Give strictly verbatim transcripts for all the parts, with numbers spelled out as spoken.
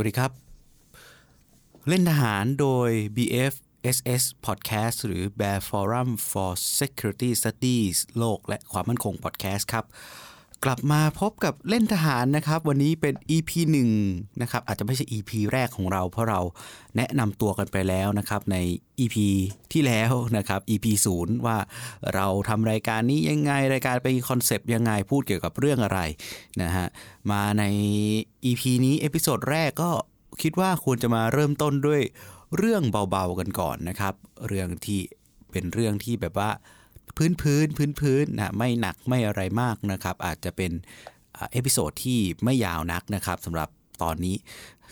วัสดีครับเล่นทหารโดย บี เอฟ เอส เอส Podcast หรือ Bear Forum for Security Studies โลกและความมั่นคง Podcast ครับกลับมาพบกับเล่นทหารนะครับวันนี้เป็น อี พี หนึ่ง นะครับอาจจะไม่ใช่ อี พี แรกของเราเพราะเราแนะนำตัวกันไปแล้วนะครับใน อี พี ที่แล้วนะครับ อี พี ศูนย์ ว่าเราทำรายการนี้ยังไงรายการเป็นคอนเซปต์ยังไงพูดเกี่ยวกับเรื่องอะไรนะฮะมาใน อี พี นี้เอพิโซดแรกก็คิดว่าควรจะมาเริ่มต้นด้วยเรื่องเบาๆกันก่อนนะครับเรื่องที่เป็นเรื่องที่แบบว่าพื้นพื้นพื้นพื้นนะไม่หนักไม่อะไรมากนะครับอาจจะเป็นเอพิโซดที่ไม่ยาวนักนะครับสำหรับตอนนี้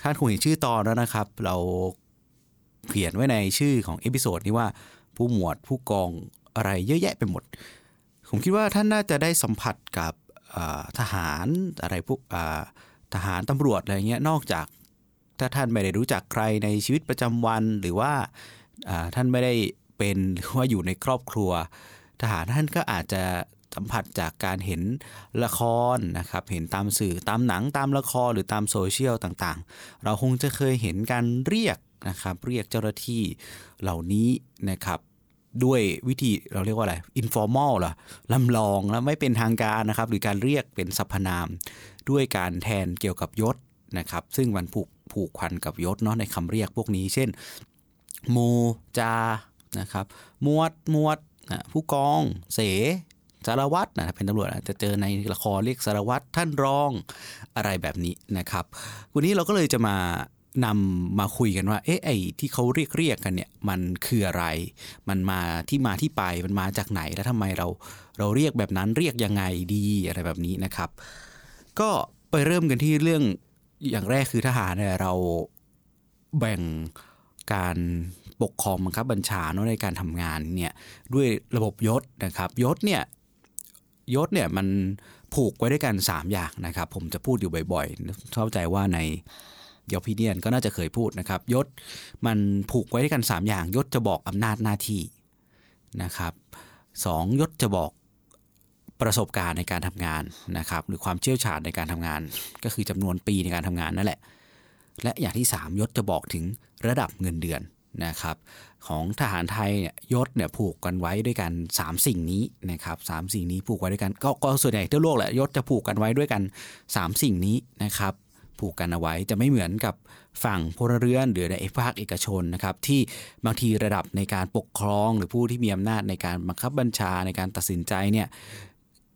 ท่านคงเห็นชื่อตอนแล้วนะครับเราเขียนไว้ในชื่อของเอพิโซดนี้ว่าผู้หมวดผู้กองอะไรเยอะแยะไปหมดผมคิดว่าท่านน่าจะได้สัมผัสกับทหารอะไรพวกทหารตำรวจอะไรเงี้ยนอกจากถ้าท่านไม่ได้รู้จักใครในชีวิตประจำวันหรือว่าท่านไม่ได้เป็นหรือว่าอยู่ในครอบครัวทหารท่านก็อาจจะสัมผัสจากการเห็นละครนะครับเห็นตามสื่อตามหนังตามละครหรือตามโซเชียลต่างๆเราคงจะเคยเห็นการเรียกนะครับเรียกเจ้าหน้าที่เหล่านี้นะครับด้วยวิธีเราเรียกว่าอะไร informal เหรอลำลองแล้วไม่เป็นทางการนะครับหรือการเรียกเป็นสรรพนามด้วยการแทนเกี่ยวกับยศนะครับซึ่งมันผูกผูกพันกับยศเนาะในคำเรียกพวกนี้เช่นโมจานะครับมวดมวดนะผู้กองเสสารวัตรนะเป็นตำรวจอาจจะเจอในละครเรียกสารวัตรท่านรองอะไรแบบนี้นะครับวันนี้เราก็เลยจะมานำมาคุยกันว่าเอ๊ะไอ้ที่เขาเรียกเรียกกันเนี่ยมันคืออะไรมันมาที่มาที่ไปมันมาจากไหนและทำไมเราเราเรียกแบบนั้นเรียกยังไงดีอะไรแบบนี้นะครับก็ไปเริ่มกันที่เรื่องอย่างแรกคือทหารเนี่ยเราแบ่งการปกครองบังคับบัญชาเนาะในการทำงานเนี่ยด้วยระบบยศนะครับยศเนี่ยยศเนี่ยมันผูกไว้ด้วยกันสามอย่างนะครับผมจะพูดอยู่บ่อยๆเข้าใจว่าในเดี๋ยวพี่เดียนก็น่าจะเคยพูดนะครับยศมันผูกไว้ด้วยกันสามอย่างยศจะบอกอำนาจหน้าที่นะครับสองยศจะบอกประสบการณ์ในการทำงานนะครับหรือความเชี่ยวชาญในการทำงานก็คือจำนวนปีในการทำงานนั่นแหละและอย่างที่สามยศจะบอกถึงระดับเงินเดือนนะครับของทหารไทยเนี่ยยศเนี่ยผูกกันไว้ด้วยกันสามสิ่งนี้นะครับสามสิ่งนี้ผูกไว้ด้วยกันก็ก็ส่วนใหญ่ทั่วโลกแหละยศจะผูกกันไว้ด้วยกันสามสิ่งนี้นะครับผูกกันเอาไว้จะไม่เหมือนกับฝั่งพลเรือนหรือในภาคเอกชนนะครับที่บางทีระดับในการปกครองหรือผู้ที่มีอำนาจในการบังคับบัญชาในการตัดสินใจเนี่ย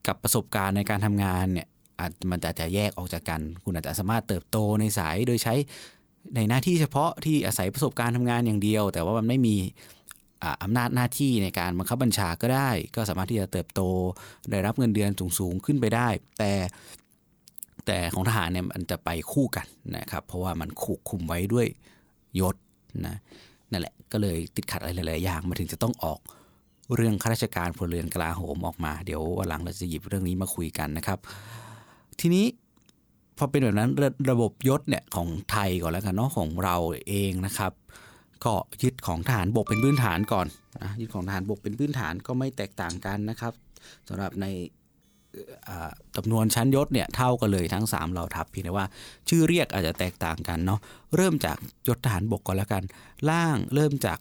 กับประสบการณ์ในการทำงานเนี่ยมันอาจจะแยกออกจากกันคุณอาจจะสามารถเติบโตในสายโดยใช้ในหน้าที่เฉพาะที่อาศัยประสบการณ์ทำงานอย่างเดียวแต่ว่ามันไม่มีอำนาจหน้าที่ในการบังคับบัญชาก็ได้ก็สามารถที่จะเติบโตได้รับเงินเดือนสูงๆขึ้นไปได้แต่แต่ของทหารเนี่ยมันจะไปคู่กันนะครับเพราะว่ามันผูกคุมไว้ด้วยยศนะนั่นแหละก็เลยติดขัดอะไรหลายๆอย่างมาถึงจะต้องออกเรื่องข้าราชการพลเรือนกลาโหมออกมาเดี๋ยววันหลังเราจะหยิบเรื่องนี้มาคุยกันนะครับทีนี้พอเป็นแบบนั้นระระบบยศเนี่ยของไทยก่อนแล้วกันเนาะของเราเองนะครับก็ยึดของทหารบกเป็นพื้นฐานก่อนนะยึดของทหารบกเป็นพื้นฐานก็ไม่แตกต่างกันนะครับสำหรับในจำนวนชั้นยศเนี่ยเท่ากันเลยทั้งสามเหล่าทัพเพียงแต่ว่าชื่อเรียกอาจจะแตกต่างกันเนาะเริ่มจากยศทหารบกก่อนแล้วกันล่างเริ่มจาก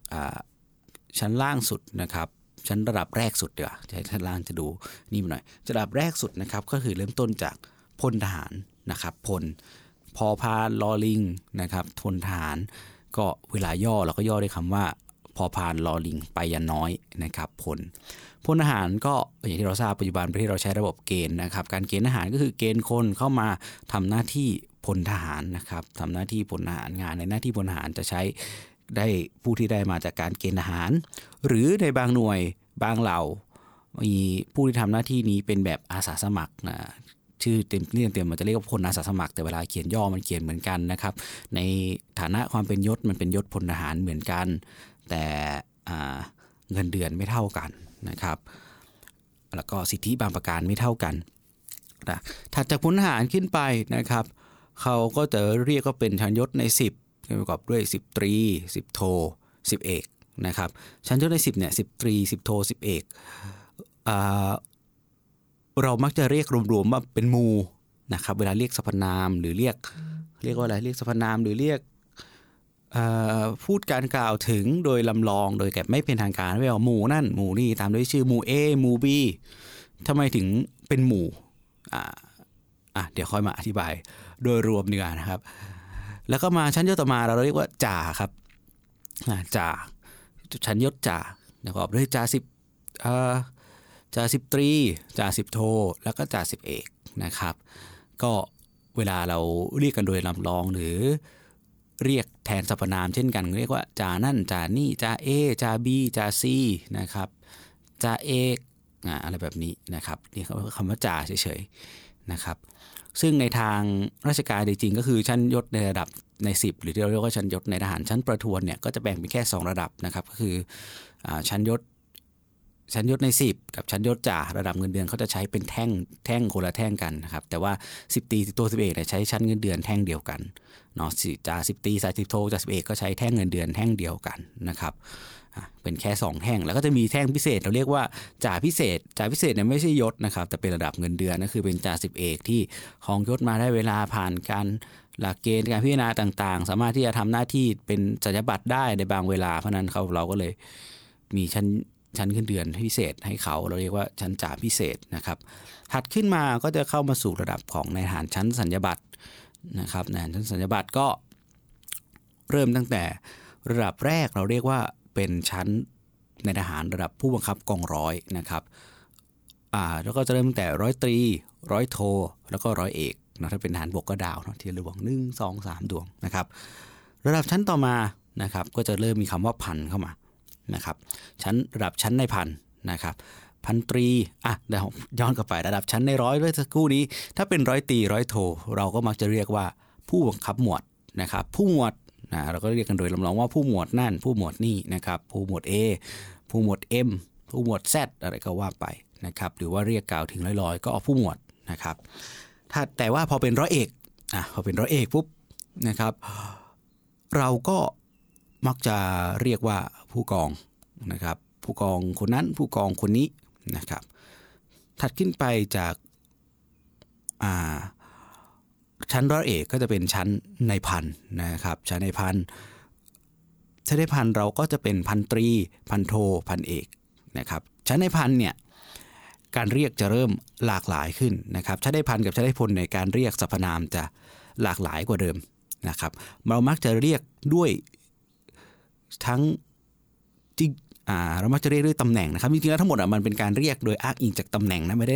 ชั้นล่างสุดนะครับชั้นระดับแรกสุดเดี๋ยวชั้นล่างจะดูนี่หน่อยระดับแรกสุดนะครับก็คือเริ่มต้นจากพลทหารนะครับพลพอพานลอลิงนะครับพลทหารก็เวลาย่อเราก็ย่อด้วยคำว่าพอพานลอลิงไปยันน้อยนะครับพลพลทหารก็อย่างที่เราทราบปัจจุบันประเทศเราใช้ระบบเกณฑ์นะครับการเกณฑ์ทหารก็คือเกณฑ์คนเข้ามาทำหน้าที่พลทหารนะครับทำหน้าที่พลทหารงานในหน้าที่พลทหารจะใช้ได้ผู้ที่ได้มาจากการเกณฑ์ทหารหรือในบางหน่วยบางเหล่ามีผู้ที่ทำหน้าที่นี้เป็นแบบอาสาสมัครนะชื่อเต็มเรียกเต็มมันจะเรียกว่าพลอาสาสมัครแต่เวลาเขียนย่อมันเขียนเหมือนกันนะครับในฐานะความเป็นยศมันเป็นยศพลทหารเหมือนกันแต่เงินเดือนไม่เท่ากันนะครับแล้วก็สิทธิบางประการไม่เท่ากันนะถัดจากพลทหารขึ้นไปนะครับเขาก็จะเรียกว่าเป็นชั้นยศในสิบประกอบด้วยสิบตรีสิบโทสิบเอกนะครับชั้นยศในสิบเนี่ยสิบตรีสิบโทสิบเอกอ่าเรามักจะเรียกรวมๆว่าเป็นหมู่นะครับเวลาเรียกสรรพนามหรือเรียก เรียกว่าอะไรเรียกสรรพนามหรือเรียกพูดการกล่าวถึงโดยลำลองโดยแกไม่เป็นทางการไม่เอาหมู่นั่นหมู่นี่ตามด้วยชื่อหมู่ A หมู่ B ทำไมถึงเป็นหมู่อ่าอ่ะเดี๋ยวค่อยมาอธิบายโดยรวมดีกว่านะครับแล้วก็มาชั้นยศต่อมาเราเรียกว่าจ่าครับจ่าชั้นยศจ่าประกอบด้วยจ่าสิบจ่าสิบตรีจ่าสิบโทแล้วก็จ่าสิบเอกนะครับก็เวลาเราเรียกกันโดยลำลองหรือเรียกแทนสรรพนามเช่นกันเรียกว่าจ่านั่นจ่านี่จ่าเอจ่าบีจ่าซีนะครับจ่าเอกอะไรแบบนี้นะครับนี่คือคำว่าจ่าเฉยๆนะครับซึ่งในทางราชการจริงๆก็คือชั้นยศในระดับในสิบหรือที่เราเรียกว่าชั้นยศในทหารชั้นประทวนเนี่ยก็จะแบ่งเป็นแค่สองระดับนะครับก็คือชั้นยศชั้นยศในสิบกับชั้นยศจ่าระดับเงินเดือนเขาจะใช้เป็นแท่งแท่งคนละแท่งกันนะครับแต่ว่าสิบตีตัวสิบเอกเนี่ยใช้ชั้นเงินเดือนแท่งเดียวกันเนาะจ่าสิบตีสิบโทจ่าสิบเอกก็ใช้แท่งเงินเดือนแท่งเดียวกันนะครับเป็นแค่สองแท่งแล้วก็จะมีแท่งพิเศษเราเรียกว่าจ่าพิเศษจ่าพิเศษเนี่ยไม่ใช่ยศนะครับแต่เป็นระดับเงินเดือนก็คือเป็นจ่าสิบเอกที่ครองยศมาได้เวลาผ่านการหลักเกณฑ์การพิจารณาต่างๆสามารถที่จะทำหน้าที่เป็นสัญญาบัตรได้ในบางเวลาเพราะนั้นเขาเราก็เลยมีชั้นชั้นเงินเดือนพิเศษให้เขาเราเรียกว่าชั้นจ่าพิเศษนะครับถัดขึ้นมาก็จะเข้ามาสู่ระดับของนายทหารชั้นสัญญาบัตรนะครับนายทหารชั้นสัญญาบัตรก็เริ่มตั้งแต่ระดับแรกเราเรียกว่าเป็นชั้นนายทหารระดับผู้บังคับกองร้อยนะครับอ่าแล้วก็จะเริ่มตั้งแต่ร้อยตรีร้อยโทแล้วก็ร้อยเอกเนาะถ้าเป็นทหารบกก็ดาวเนาะที่ระดับหนึ่ง สอง สามดวงนะครับระดับชั้นต่อมานะครับก็จะเริ่มมีคำว่าพันเข้ามานะครับชั้นระดับชั้นในพันนะครับพันตรีอ่ะเดี๋ยวย้อนกลับไประดับชั้นในร้อยด้วยสักครู่นี้ถ้าเป็นร้อยตีร้อยโทเราก็มักจะเรียกว่าผู้บังคับหมวดนะครับผู้หมวดนะเราก็เรียกกันโดยลำลองว่าผู้หมวดนั่นผู้หมวดนี่นะครับผู้หมวด A ผู้หมวด M ผู้หมวด Z อะไรก็ว่าไปนะครับหรือว่าเรียกกล่าวถึงลอยๆก็เอาผู้หมวดนะครับถ้าแต่ว่าพอเป็นร้อยเอกอ่ะพอเป็นร้อยเอกปุ๊บนะครับเราก็มักจะเรียกว่าผู้กองนะครับผู้กองคนนั้นผู้กองคนนี้นะครับถัดขึ้นไปจากอ่าชั้นร้อยเอกก็จะเป็นชั้นในพันนะครับชั้นในพันชั้นในพันเราก็จะเป็นพันตรีพันโทพันเอกนะครับชั้นในพันเนี่ยการเรียกจะเริ่มหลากหลายขึ้นนะครับชั้นในพันกับชั้นในพลในการเรียกสรรพนามจะหลากหลายกว่าเดิมนะครับเรามักจะเรียกด้วยทั้งจริงอ่าเรามักจะเรียกด้วยตำแหน่งนะครับจริงๆแล้วทั้งหมดอ่ะมันเป็นการเรียกโดยอ้างอิงจากตำแหน่งนะไม่ได้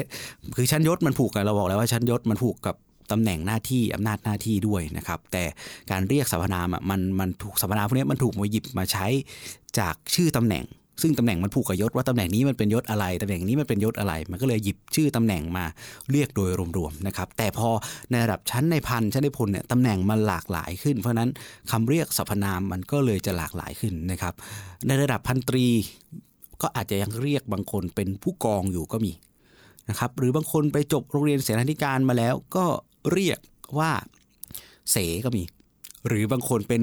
คือชั้นยศมันผูกกันเราบอกแล้วว่าชั้นยศมันผูกกับตำแหน่งหน้าที่อำนาจหน้าที่ด้วยนะครับแต่การเรียกสรรพนามอ่ะมันมันถูกสรรพนามพวกนี้มันถูกมาหยิบมาใช้จากชื่อตำแหน่งซึ่งตำแหน่งมันผูกกับยศว่าตำแหน่งนี้มันเป็นยศอะไรตำแหน่งนี้มันเป็นยศอะไรมันก็เลยหยิบชื่อตำแหน่งมาเรียกโดยรวมๆนะครับแต่พอในระดับชั้นในพันชั้นในพลเนี่ยตำแหน่งมันหลากหลายขึ้นเพราะนั้นคำเรียกสรรพนามมันก็เลยจะหลากหลายขึ้นนะครับในระดับพันตรีก็อาจจะยังเรียกบางคนเป็นผู้กองอยู่ก็มีนะครับหรือบางคนไปจบโรงเรียนเสนาธิการมาแล้วก็เรียกว่าเสก็มีหรือบางคนเป็น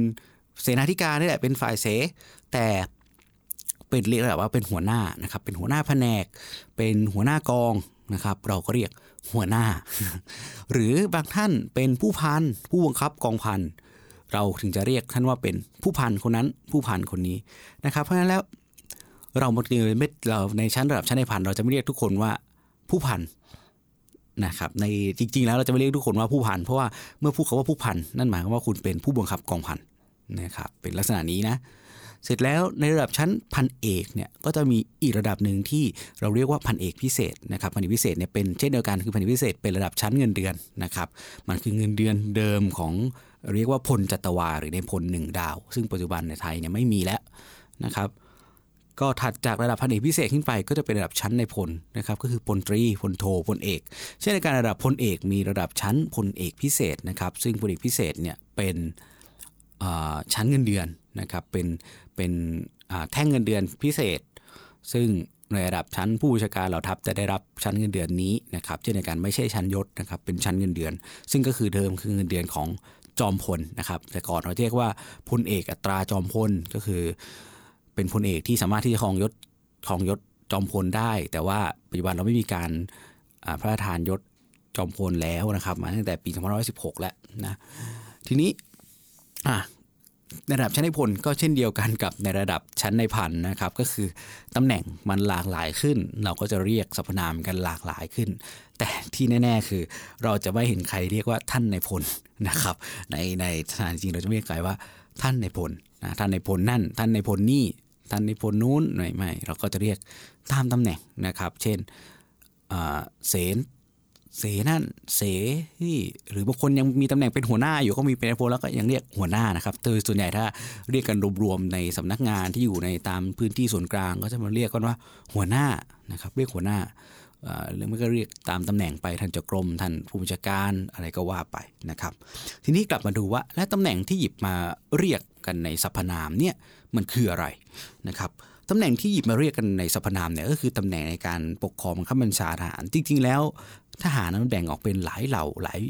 เสนาธิการนี่แหละเป็นฝ่ายเสแต่เป็นเรียกแบบว่าเป็นหัวหน้านะครับเป็นหัวหน้าแผนกเป็นหัวหน้ากองนะครับเราก็เรียกหัวหน้าหรือบางท่านเป็นผู้พันผู้บังคับกองพันเราถึงจะเรียกท่านว่าเป็นผู้พันคนนั้นผู้พันคนนี้นะครับเพราะฉะนั้นแล้วเราบางทีเราในชั้นระดับชั้นในพันเราจะไม่เรียกทุกคนว่าผู้พันนะครับในจริงๆแล้วเราจะไม่เรียกทุกคนว่าผู้พันเพราะว่าเมื่อพูดคำว่าผู้พันนั่นหมายความว่าคุณเป็นผู้บังคับกองพันนะครับเป็นลักษณะนี้นะเสร็จแล้วในระดับชั้นพันเอกเนี่ยก็จะมีอีกระดับหนึ่งที่เราเรียกว่าพันเอกพิเศษนะครับพันเอกพิเศษเนี่ยเป็นเช่นเดียวกันคือพันเอกพิเศษเป็นระดับชั้นเงินเดือนนะครับมันคือเงินเดือนเดิมของเรียกว่าพลจัตวาหรือในพลหนึ่งดาวซึ่งปัจจุบันในไทยเนี่ยไม่มีแล้วนะครับก็ถัดจากระดับพันเอกพิเศษขึ้นไปก็จะเป็นระดับชั้นในพลนะครับก็คือพลตรีพลโทพลเอกเช่นในการระดับพลเอกมีระดับชั้นพลเอกพิเศษนะครับซึ่งพลเอกพิเศษเนี่ยเป็นชั้นเงินเดือนนะครับเป็นเป็นแท่งเงินเดือนพิเศษซึ่งในระดับชั้นผู้บัญชาการเหล่าทัพจะได้รับชั้นเงินเดือนนี้นะครับเช่นเดียวกันไม่ใช่ชั้นยศนะครับเป็นชั้นเงินเดือนซึ่งก็คือเดิมคือเงินเดือนของจอมพลนะครับแต่ก่อนเขาเรียกว่าพลเอกอัตราจอมพลก็คือเป็นพลเอกที่สามารถที่จะครองยศครองยศจอมพลได้แต่ว่าปัจจุบันเราไม่มีการพระราชทานยศจอมพลแล้วนะครับมาตั้งแต่ปีสองพันห้าร้อยสิบหกแล้วนะ ทีนี้อ่ะในระดับชั้นนายพลก็เช่นเดียวกันกับในระดับชั้นนายพันนะครับก็คือตำแหน่งมันหลากหลายขึ้นเราก็จะเรียกสรรพนามกันหลากหลายขึ้นแต่ที่แน่ๆคือเราจะไม่เห็นใครเรียกว่าท่านนายพลนะครับในในสถานจริงเราจะไม่เรียกใครว่าท่านนายพลนะท่านนายพลนั่นท่านนายพลนี่ท่านนายพลนู้นไม่ไม่เราก็จะเรียกตามตำแหน่งนะครับเช่นเสนเสนั่นเสนี่หรือบางคนยังมีตำแหน่งเป็นหัวหน้าอยู่ก็มีเป็นนายพลแล้วก็ยังเรียกหัวหน้านะครับโดยส่วนใหญ่ถ้าเรียกกันรวมๆในสำนักงานที่อยู่ในตามพื้นที่ส่วนกลางก็จะมาเรียกกันว่าหัวหน้านะครับเรียกหัวหน้าหรือไม่ก็เรียกตามตำแหน่งไปท่านเจ้ากรมท่านผู้บัญชาการอะไรก็ว่าไปนะครับทีนี้กลับมาดูว่าและตำแหน่งที่หยิบมาเรียกกันในสรรพนามเนี่ยมันคืออะไรนะครับตำแหน่งที่หยิบมาเรียกกันในสรรพนามเนี่ยก็คือตำแหน่งในการปกครองบังคับบัญชาทหารจริงๆแล้วทหารนั้นแบ่งออกเป็นหลายเหล่าหลาย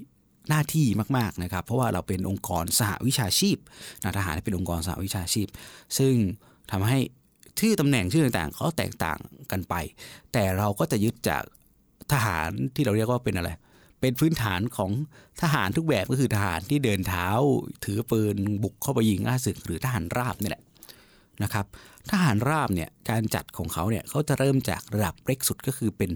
หน้าที่มากๆนะครับเพราะว่าเราเป็นองค์กรสหวิชาชีพนะทหารเป็นองค์กรสหวิชาชีพซึ่งทำให้ชื่อตำแหน่งชื่อต่างๆเขาแตกต่างกันไปแต่เราก็จะยึดจากทหารที่เราเรียกว่าเป็นอะไรเป็นพื้นฐานของทหารทุกแบบก็คือทหารที่เดินเท้าถือปืนบุกเข้าไปยิงอาศึกหรือทหารราบนี่แหละนะครับทหารราบเนี่ยการจัดของเขาเนี่ยเขาจะเริ่มจากระดับเล็กสุดก็คือเป็น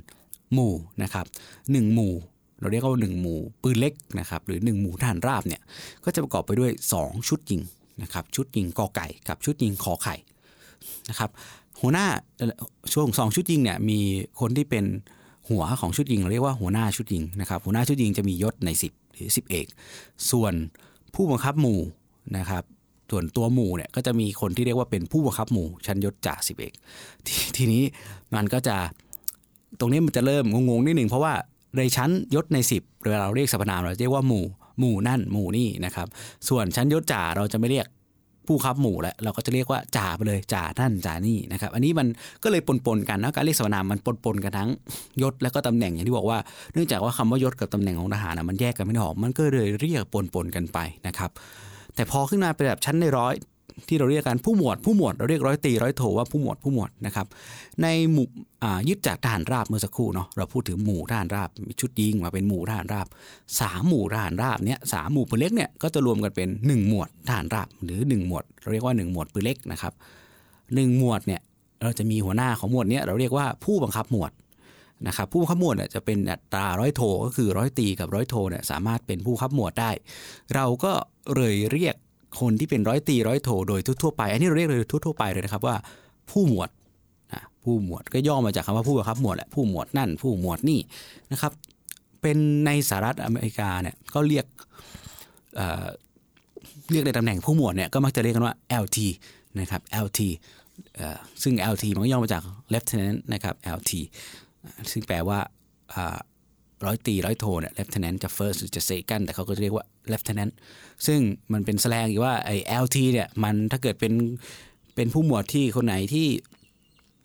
หมู่นะครับหนึ่งหมู่เราเรียกว่าหนึ่งหมู่ปืนเล็กนะครับหรือหนึ่งหมู่ทหารราบเนี่ยก็จะประกอบไปด้วยสองชุดยิงนะครับชุดยิงกอไก่กับชุดยิงขอไข่นะครับหัวหน้าช่วงสองชุดยิงเนี่ยมีคนที่เป็นหัวของชุดยิงเราเรียกว่าหัวหน้าชุดยิงนะครับหัวหน้าชุดยิงจะมียศในสิบหรือสิบเอกส่วนผู้บังคับหมู่นะครับส่วนตัวหมู่เนี่ยก็จะมีคนที่เรียกว่าเป็นผู้บังคับหมู่ชั้นยศจ่าสิบเอก ท, ทีนี้มันก็จะตรงนี้มันจะเริ่มงงๆนิดหนึ่งเพราะว่าในชั้นยศในสิบเวลาเราเรียกสรรพนามเราเรียกว่าหมู่หมู่นั่นหมู่นี่นะครับส่วนชั้นยศจ่าเราจะไม่เรียกผู้ขับหมู่แล้วเราก็จะเรียกว่าจ่าไปเลยจ่าท่านจ่านี่นะครับอันนี้มันก็เลยปนปนกันนะการเรียกสรรพนามมันปนปนกันทั้งยศแล้วก็ตำแหน่งอย่างที่บอกว่าเนื่องจากว่าคำว่ายศกับตำแหน่งของทหารนะมันแยกกันไม่ออกมันก็เลยเรียกปนปนกันไปนะครับแต่พอขึ้นมาเป็นแบบชั้นในร้อยที่เราเรียกกันผู้หมวดผู้หมวดเราเรียกร้อยตีร้อยโทว่าผู้หมวดผู้หมวดนะครับในหมู่ยึดจากทหารราบเมื่อสักครู่เนาะเราพูดถึงหมู่ทหารราบมีชุดยิงมาเป็นหมู่ทหารราบสามหมู่ทหารราบเนี่ยสามหมู่ปืนเล็กเนี่ยก็จะรวมกันเป็นหนึ่งหมวดทหารราบหรือหนึ่งหมวดเราเรียกว่าหนึ่งหมวดปืนเล็กนะครับหนึ่งหมวดเนี่ยเราจะมีหัวหน้าของหมวดเนี่ยเราเรียกว่าผู้บังคับหมวดนะครับผู้บังคับหมวดเนี่ยจะเป็นอัตราร้อยโทก็คือร้อยตีกับร้อยโทเนี่ยสามารถเป็นผู้บังคับหมวดได้เราก็เลยเรียกคนที่เป็นร้อยตีร้อยโทโดยทั่วๆไปอันนี้เราเรียกเลยทั่วๆไปเลยนะครับว่าผู้หมวดนะผู้หมวดก็ย่อมาจากคำว่าผู้บังคับหมวดแหละผู้หมวดนั่นผู้หมวดนี่นะครับเป็นในสหรัฐอเมริกาเนี่ยก็เรียกเอ่อเรียกในตำแหน่งผู้หมวดเนี่ยก็มักจะเรียกกันว่า แอล ที นะครับ แอล ที เอ่อซึ่ง แอล ที มันก็ย่อมาจาก Lieutenant นะครับ แอล ที ซึ่งแปลว่าอ่าร้อยตีร้อยโทเนี่ย Lieutenant จะ First จะ Second แต่เขาก็จะเรียกว่า Lieutenant ซึ่งมันเป็นแสลงอยู่ว่าไอ้ แอล ที เนี่ยมันถ้าเกิดเป็นเป็นผู้หมวดที่คนไหนที่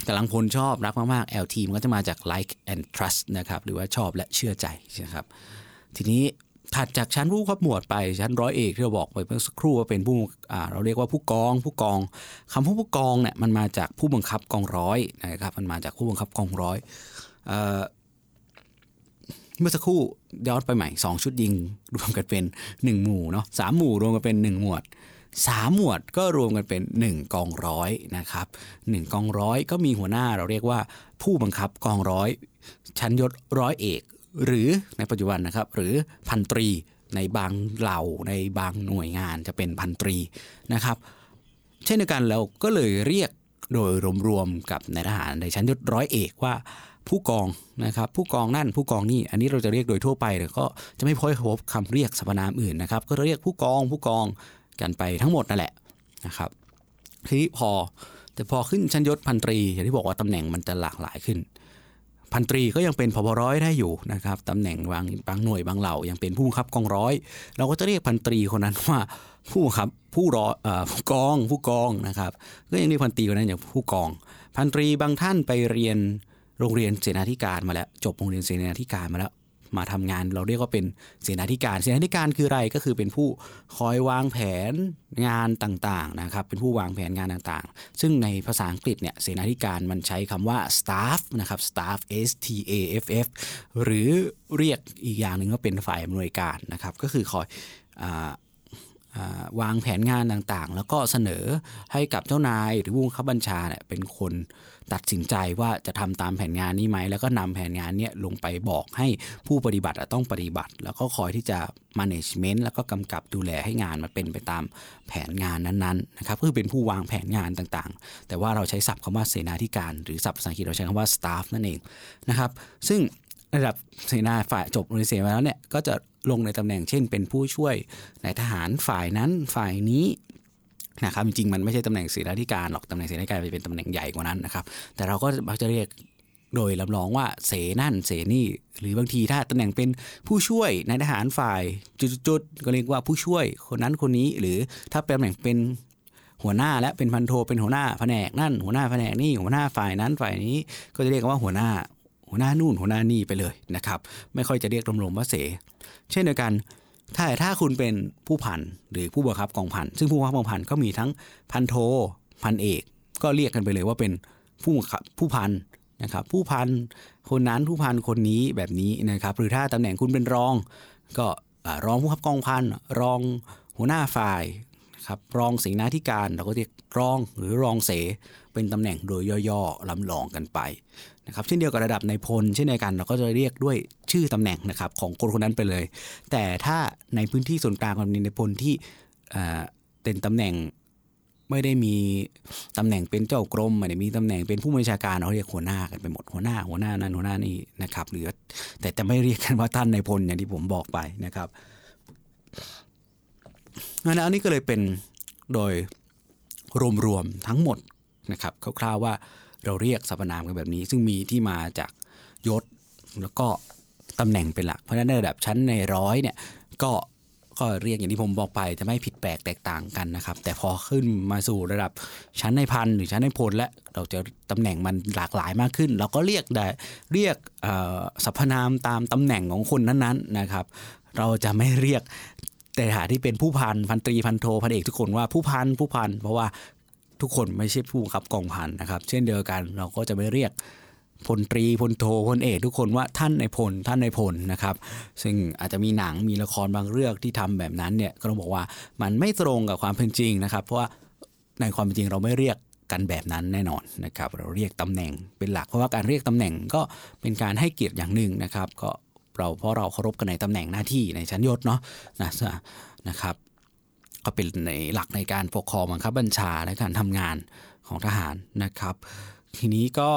กำลังพลชอบรักมากๆ แอล ที มันก็จะมาจาก Like and Trust นะครับหรือว่าชอบและเชื่อใจนะครับทีนี้ถัดจากชั้นผู้ขับหมวดไปชั้นร้อยเอกที่เราบอกไปเมื่อสักครู่ว่าเป็นผู้อ่าเราเรียกว่าผู้กองผู้กองคำว่าผู้กองเนี่ยมันมาจากผู้บังคับกองร้อยนะครับมันมาจากผู้บังคับกองร้อยเอ่อเมื่อสักครู่ย้อนไปใหม่สองชุดยิงรวมกันเป็นหนึ่งหมู่เนาะสามหมู่รวมกันเป็นหนึ่งหมวดสามหมวดก็รวมกันเป็นหนึ่งกองร้อยนะครับหนึ่งกองร้อยก็มีหัวหน้าเราเรียกว่าผู้บังคับกองร้อยชั้นยศร้อยเอกหรือในปัจจุบันนะครับหรือพันตรีในบางเหล่าในบางหน่วยงานจะเป็นพันตรีนะครับเช่นเดียวกันเราก็เลยเรียกโดยรวมๆกับนายทหารในชั้นยศร้อยเอกว่าผู้กองนะครับผู้กองนั่นผู้กองนี่อันนี้เราจะเรียกโดยทั่วไปเลยก็จะไม่พ้นพบคำเรียกสรรพนามอื่นนะครับก็เรียกผู้กองผู้กองกันไปทั้งหมดนั่นแหละนะครับทีนี้พอแต่พอขึ้นชั้นยศพันตรีอย่างที่บอกว่าตำแหน่งมันจะหลากหลายขึ้นพันตรีก็ยังเป็นผบร้อยได้อยู่นะครับตำแหน่งบางบางหน่วยบางเหล่ายังเป็นผู้บังคับกองร้อยเราก็จะเรียกพันตรีคนนั้นว่าผู้บังคับผู้ร้อยเอ่อผู้กองผู้กองนะครับก็ยังเรียกพันตรีคนนั้นอย่างผู้กองพันตรีบางท่านไปเรียนโรงเรียนเสนาธิการมาแล้วจบโรงเรียนเสนาธิการมาแล้วมาทำงานเราเรียกว่าเป็นเสนาธิการเสนาธิการคืออะไรก็คือเป็นผู้คอยวางแผนงานต่างๆนะครับเป็นผู้วางแผนงานต่างๆซึ่งในภาษาอังกฤษเนี่ยเสนาธิการมันใช้คำว่า staff นะครับ staff s t a f f หรือเรียกอีกอย่างหนึ่งว่าเป็นฝ่ายอำนวยการนะครับก็คือคอย วางแผนงานต่างๆแล้วก็เสนอให้กับเจ้านายหรือผู้บังคับบัญชาเนี่ยเป็นคนตัดสินใจว่าจะทำตามแผนงานนี้ไหมแล้วก็นำแผนงานเนี่ยลงไปบอกให้ผู้ปฏิบัติต้องปฏิบัติแล้วก็คอยที่จะ management แล้วก็กำกับดูแลให้งานมันเป็นไปตามแผนงานนั้นๆนะครับคือเป็นผู้วางแผนงานต่างๆแต่ว่าเราใช้ศัพท์คำว่าเสนาธิการหรือศัพท์ภาษาอังกฤษเราใช้คำว่า staff นั่นเองนะครับซึ่งระดับเสนาฝ่ายจบโรงเรียนเสนาแล้วเนี่ยก็จะลงในตำแหน่งเช่นเป็นผู้ช่วยนายทหารฝ่ายนั้นฝ่ายนี้นะครับจริงๆมันไม่ใช่ตำแหน่งเสนาธิการหรอกตำแหน่งเสนาธิการจะเป็นตำแหน่งใหญ่กว่านั้นนะครับแต่เราก็มักจะเรียกโดยลำลองว่าเสนั่นเสนี่หรือบางทีถ้าตำแหน่งเป็นผู้ช่วยนายทหารฝ่ายจุดๆก็เรียกว่าผู้ช่วยคนนั้นคนนี้หรือถ้าเป็นตำแหน่งเป็นหัวหน้าและเป็นพันโทเป็นหัวหน้าแผนกนั่นหัวหน้าแผนกนี่หัวหน้าฝ่ายนั้นฝ่ายนี้ก็จะเรียกว่าหัวหน้าหัวหน้านู่นหัวหน้านี่ไปเลยนะครับไม่ค่อยจะเรียกรวมๆว่าเสเช่นเดียวกันถ้าถ้าคุณเป็นผู้พันหรือผู้บังคับกองพันซึ่งผู้บังคับกองพันก็มีทั้งพันโทพันเอกก็เรียกกันไปเลยว่าเป็นผู้บังคับผู้พันนะครับผู้พันคนนั้นผู้พันคนนี้แบบนี้นะครับหรือถ้าตำแหน่งคุณเป็นรองก็รองผู้บังคับกองพันรองหัวหน้าฝ่ายครับรองเสนาธิการเราก็เรียกรองหรือรองเสเป็นตำแหน่งโดยย่อๆลำลองกันไปนะครับเช่นเดียวกับระดับนายพลเช่นเดียวกันเราก็จะเรียกด้วยชื่อตำแหน่งนะครับของคนคนนั้นไปเลยแต่ถ้าในพื้นที่ส่วนกลางมันมีนายพลที่เอ่อเป็นตำแหน่งไม่ได้มีตำแหน่งเป็นเจ้ากรมไม่ได้มีตำแหน่งเป็นผู้บัญชาการเราเรียกหัวหน้ากันไปหมดหัวหน้าหัวหน้านั่นหัวหน้านี่นะครับหรือแต่จะไม่เรียกกันว่าท่านนายพลอย่างที่ผมบอกไปนะครับแล้วอันนี้ก็เลยเป็นโดยรวมๆทั้งหมดนะครับคร่าวๆว่าเราเรียกสรรพนามกันแบบนี้ซึ่งมีที่มาจากยศแล้วก็ตำแหน่งเป็นหลักเพราะฉะนั้นในระดับชั้นในร้อยเนี่ยก็ก็เรียกอย่างที่ผมบอกไปจะไม่ผิดแปลกแตกต่างกันนะครับแต่พอขึ้นมาสู่ระดับชั้นในพันหรือชั้นในพลและเราจะตำแหน่งมันหลากหลายมากขึ้นเราก็เรียกได้เรียกสรรพนามตามตำแหน่งของคนนั้นๆนะครับเราจะไม่เรียกแต่หาที่เป็นผู้พันพันตรีพันโทพันเอกทุกคนว่าผู้พันผู้พันเพราะว่าทุกคนไม่ใช่ผู้บังคับกองพันนะครับเช่นเดียวกันเราก็จะไม่เรียกพลตรีพลโทพลเอกทุกคนว่าท่านนายพลท่านนายพลนะครับซึ่งอาจจะมีหนังมีละครบางเรื่องที่ทำแบบนั้นเนี่ยก็ต้องบอกว่ามันไม่ตรงกับความเป็นจริงนะครับเพราะว่าในความเป็นจริงเราไม่เรียกกันแบบนั้นแน่นอนนะครับเราเรียกตำแหน่งเป็นหลักเพราะว่าการเรียกตำแหน่งก็เป็นการให้เกียรติอย่างหนึ่งนะครับก็เราเพราะเราเคารพกันในตำแหน่งหน้าที่ในชั้นยศเนาะนะนะครับก็เป็นในหลักในการปกครองบังคับบัญชาและการทำงานของทหารนะครับทีนี้ก็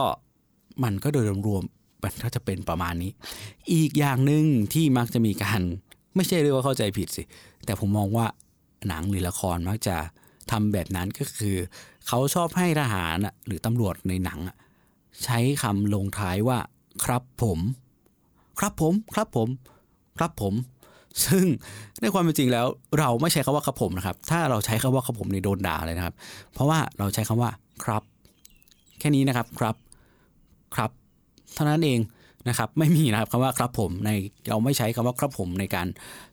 มันก็โดยรวมๆมันก็จะเป็นประมาณนี้อีกอย่างนึงที่มักจะมีการไม่ใช่เรียกว่าเข้าใจผิดสิแต่ผมมองว่าหนังหรือละครมักจะทำแบบนั้นก็คือเขาชอบให้ทหารหรือตำรวจในหนังใช้คำลงท้ายว่าครับผมครับผมครับผมครับผมซึ่งในความเป็นจริงแล้วเราไม่ใช้คำว่าครับผมนะครับถ้าเราใช้คำว่าครับผมนี่โดนด่าเลยนะครับเพราะว่าเราใช้คำว่าครับแค่นี้นะครับครับครับเท่านั้นเองนะครับไม่มีนะครับคำว่าครับผมในเราไม่ใช้คำว่าครับผมในการ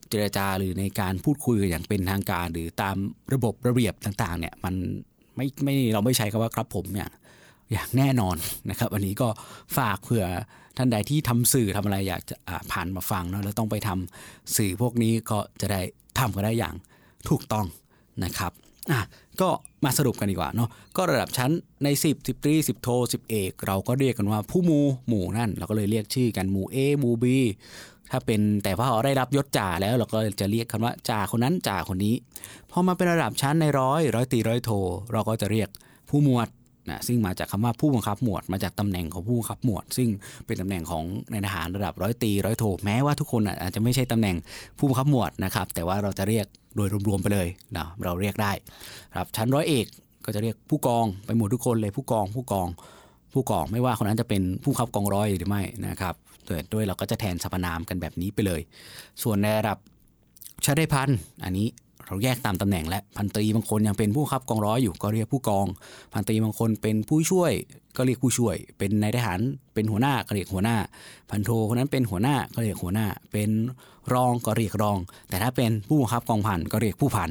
เจรจาหรือในการพูดคุยอย่างเป็นทางการหรือตามระบบระเบียบต่างๆเนี่ยมันไม่ไม่เราไม่ใช้คำว่าครับผมอย่างอย่างแน่นอนนะครับวันนี้ก็ฝากเผื่อท่านใดที่ทำสื่อทำอะไรอยากจะผ่านมาฟังเนาะแล้วต้องไปทำสื่อพวกนี้ก็จะได้ทำกันได้อย่างถูกต้องนะครับอ่ะก็มาสรุปกันดีกว่าเนาะก็ระดับชั้นในสิบ สิบตรีสิบโทสิบเอกเราก็เรียกกันว่าผู้หมู่หมู่นั่นเราก็เลยเรียกชื่อกันหมู่ A หมู่ B ถ้าเป็นแต่ว่าพอได้รับยศจ่าแล้วเราก็จะเรียกกันว่าจ่าคนนั้นจ่าคนนี้พอมาเป็นระดับชั้นในร้อยร้อยตรีร้อยโทเราก็จะเรียกผู้หมวดนะซึ่งมาจากคำว่าผู้บังคับหมวดมาจากตำแหน่งของผู้บังคับหมวดซึ่งเป็นตำแหน่งของนายทหารระดับร้อยตรีร้อยโทแม้ว่าทุกคนอาจจะไม่ใช่ตำแหน่งผู้บังคับหมวดนะครับแต่ว่าเราจะเรียกโดยรวมๆไปเลยนะเราเรียกได้ครับชั้นร้อยเอกก็จะเรียกผู้กองไปหมดทุกคนเลยผู้กองผู้กองผู้กองไม่ว่าคนนั้นจะเป็นผู้บังคับกองร้อยหรือไม่นะครับด้วยเราก็จะแทนสรรพนามกันแบบนี้ไปเลยส่วนในระดับชั้นได้พันอันนี้เราแยกตามตำแหน่งและพันตรีบางคนยังเป็นผู้บังคับกองร้อยอยู่ก็เรียกผู้กองพันตรีบางคนเป็นผู้ช่วยก็เรียกผู้ช่วยเป็นนายทหารเป็นหัวหน้าก็เรียกหัวหน้าพันโทคนนั้นเป็นหัวหน้าก็เรียกหัวหน้าเป็นรองก็เรียกรองแต่ถ้าเป็นผู้บังคับกองพันก็เรียกผู้พัน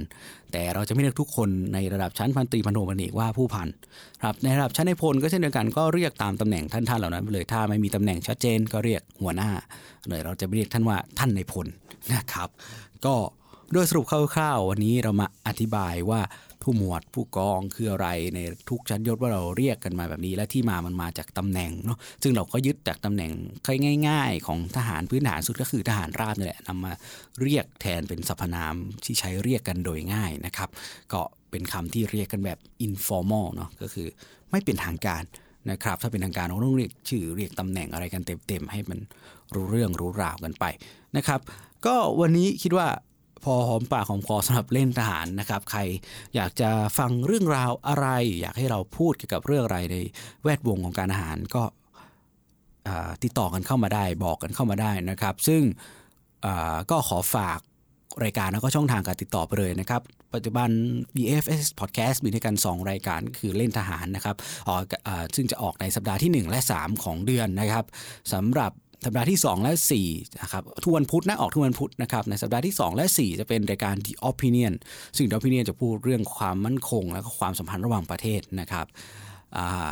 แต่เราจะไม่เรียกทุกคนในระดับชั้นพันตรีพันโทพันเอกว่าผู้พันครับในระดับชั้นนายพลก็เช่นเดียวกันก็เรียกตามตำแหน่งท่านท่านเหล่านั้นไปเลยถ้าไม่มีตำแหน่งชัดเจนก็เรียกหัวหน้าเลยเราจะไม่เรียกท่านว่าท่านนายพลนะครับก็ โดยสรุปคร่าวๆวันนี้เรามาอธิบายว่าผู้หมวดผู้กองคืออะไรในทุกชั้นยศว่าเราเรียกกันมาแบบนี้และที่มามันมาจากตำแหน่งเนาะซึ่งเราก็ยึดจากตำแหน่งง่ายๆของทหารพื้นฐานสุดก็คือทหารราบนี่แหละนำมาเรียกแทนเป็นสรรพนามที่ใช้เรียกกันโดยง่ายนะครับก็เป็นคำที่เรียกกันแบบ informal เนาะก็คือไม่เป็นทางการนะครับถ้าเป็นทางการเราต้องเรียกชื่อเรียกตำแหน่งอะไรกันเต็มๆให้มันรู้เรื่องรู้ราวกันไปนะครับก็วันนี้คิดว่าพอหอมปากหอมคอสำหรับเล่นทหารนะครับใครอยากจะฟังเรื่องราวอะไรอยากให้เราพูดเกี่ยวกับเรื่องอะไรในแวดวงของการทหารก็ติดต่อกันเข้ามาได้บอกกันเข้ามาได้นะครับซึ่งก็ขอฝากรายการแล้วก็ช่องทางการติดต่อไปเลยนะครับปัจจุบัน บี เอฟ เอส Podcast มีด้วยกันสองรายการคือเล่นทหารนะครับออกซึ่งจะออกในสัปดาห์ที่หนึ่งและสามของเดือนนะครับสำหรับสัปดาห์ที่สองและสี่นะครับทุกวันพุธนะออกทุกวันพุธนะครับในสัปดาห์ที่สองและสี่จะเป็นรายการ The Opinion ซึ่ง The Opinion จะพูดเรื่องความมั่นคงและก็ความสัมพันธ์ระหว่างประเทศนะครับอ่า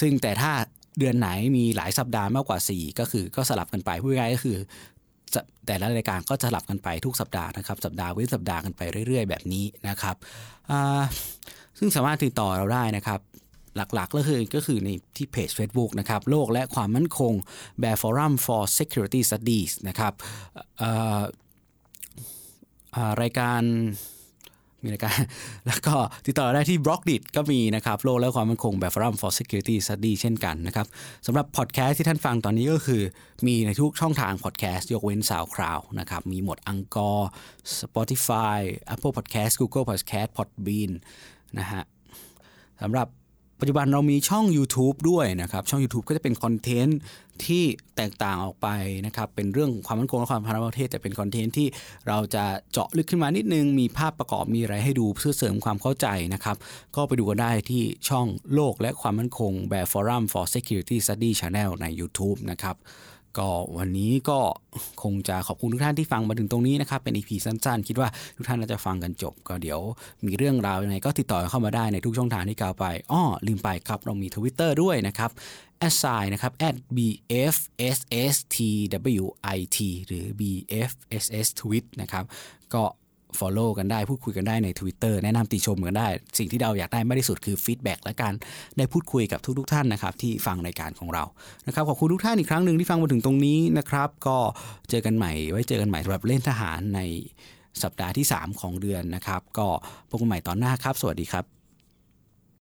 ซึ่งแต่ถ้าเดือนไหนมีหลายสัปดาห์มากกว่าสี่ก็คือก็สลับกันไปพูดง่ายก็คือแต่ละรายการก็จะสลับกันไปทุกสัปดาห์นะครับสัปดาห์เว้นสัปดาห์กันไปเรื่อยๆแบบนี้นะครับอ่าซึ่งสามารถติดต่อเราได้นะครับหลักๆก็คือก็คือในที่เพจ Facebook นะครับโลกและความมั่นคง Bear Forum for Security Studies นะครับรายการมีรายการแล้วก็ติดต่อได้ที่ Blockdit ก็มีนะครับโลกและความมั่นคง Bear Forum for Security Studies เช่นกันนะครับสำหรับ Podcast ที่ท่านฟังตอนนี้ก็คือมีในทุกช่องทาง Podcast ยกเว้น SoundCloud นะครับมีหมด Anchor Spotify Apple Podcast Google Podcast Podbean นะฮะสำหรับปัจจุบันเรามีช่อง YouTube ด้วยนะครับช่อง YouTube ก็จะเป็นคอนเทนต์ที่แตกต่างออกไปนะครับเป็นเรื่องความมั่นคงและความพัฒนาประเทศแต่เป็นคอนเทนต์ที่เราจะเจาะลึกขึ้นมานิดนึงมีภาพประกอบมีอะไรให้ดูเพื่อเสริมความเข้าใจนะครับก็ไปดูกันได้ที่ช่องโลกและความมั่นคง Bear Forum for Security Studies Channel ใน YouTube นะครับก็วันนี้ก็คงจะขอบคุณทุกท่านที่ฟังมาถึงตรงนี้นะครับเป็น อี พี สั้นๆคิดว่าทุกท่านน่าจะฟังกันจบก็เดี๋ยวมีเรื่องราวยังไงก็ติดต่อเข้ามาได้ในทุกช่องทางที่กล่าวไปอ้อลืมไปครับเรามี Twitter ด้วยนะครับ แอท ไซน์ นะครับ แอท บี เอฟ เอส เอส ที ดับเบิลยู ไอ ที หรือ บี เอฟ เอส เอส ทวิต นะครับก็follow กันได้พูดคุยกันได้ใน Twitter แนะนำติชมกันได้สิ่งที่เราอยากได้มากที่สุดคือฟีดแบ็กและการได้พูดคุยกับทุกๆท่านนะครับที่ฟังรายการของเรานะครับขอบคุณทุกท่านอีกครั้งหนึ่งที่ฟังมาถึงตรงนี้นะครับก็เจอกันใหม่ไว้เจอกันใหม่สำหรับเล่นทหารในสัปดาห์ที่สามของเดือนนะครับก็พบกันใหม่ตอนหน้าครับสวัสดีครับ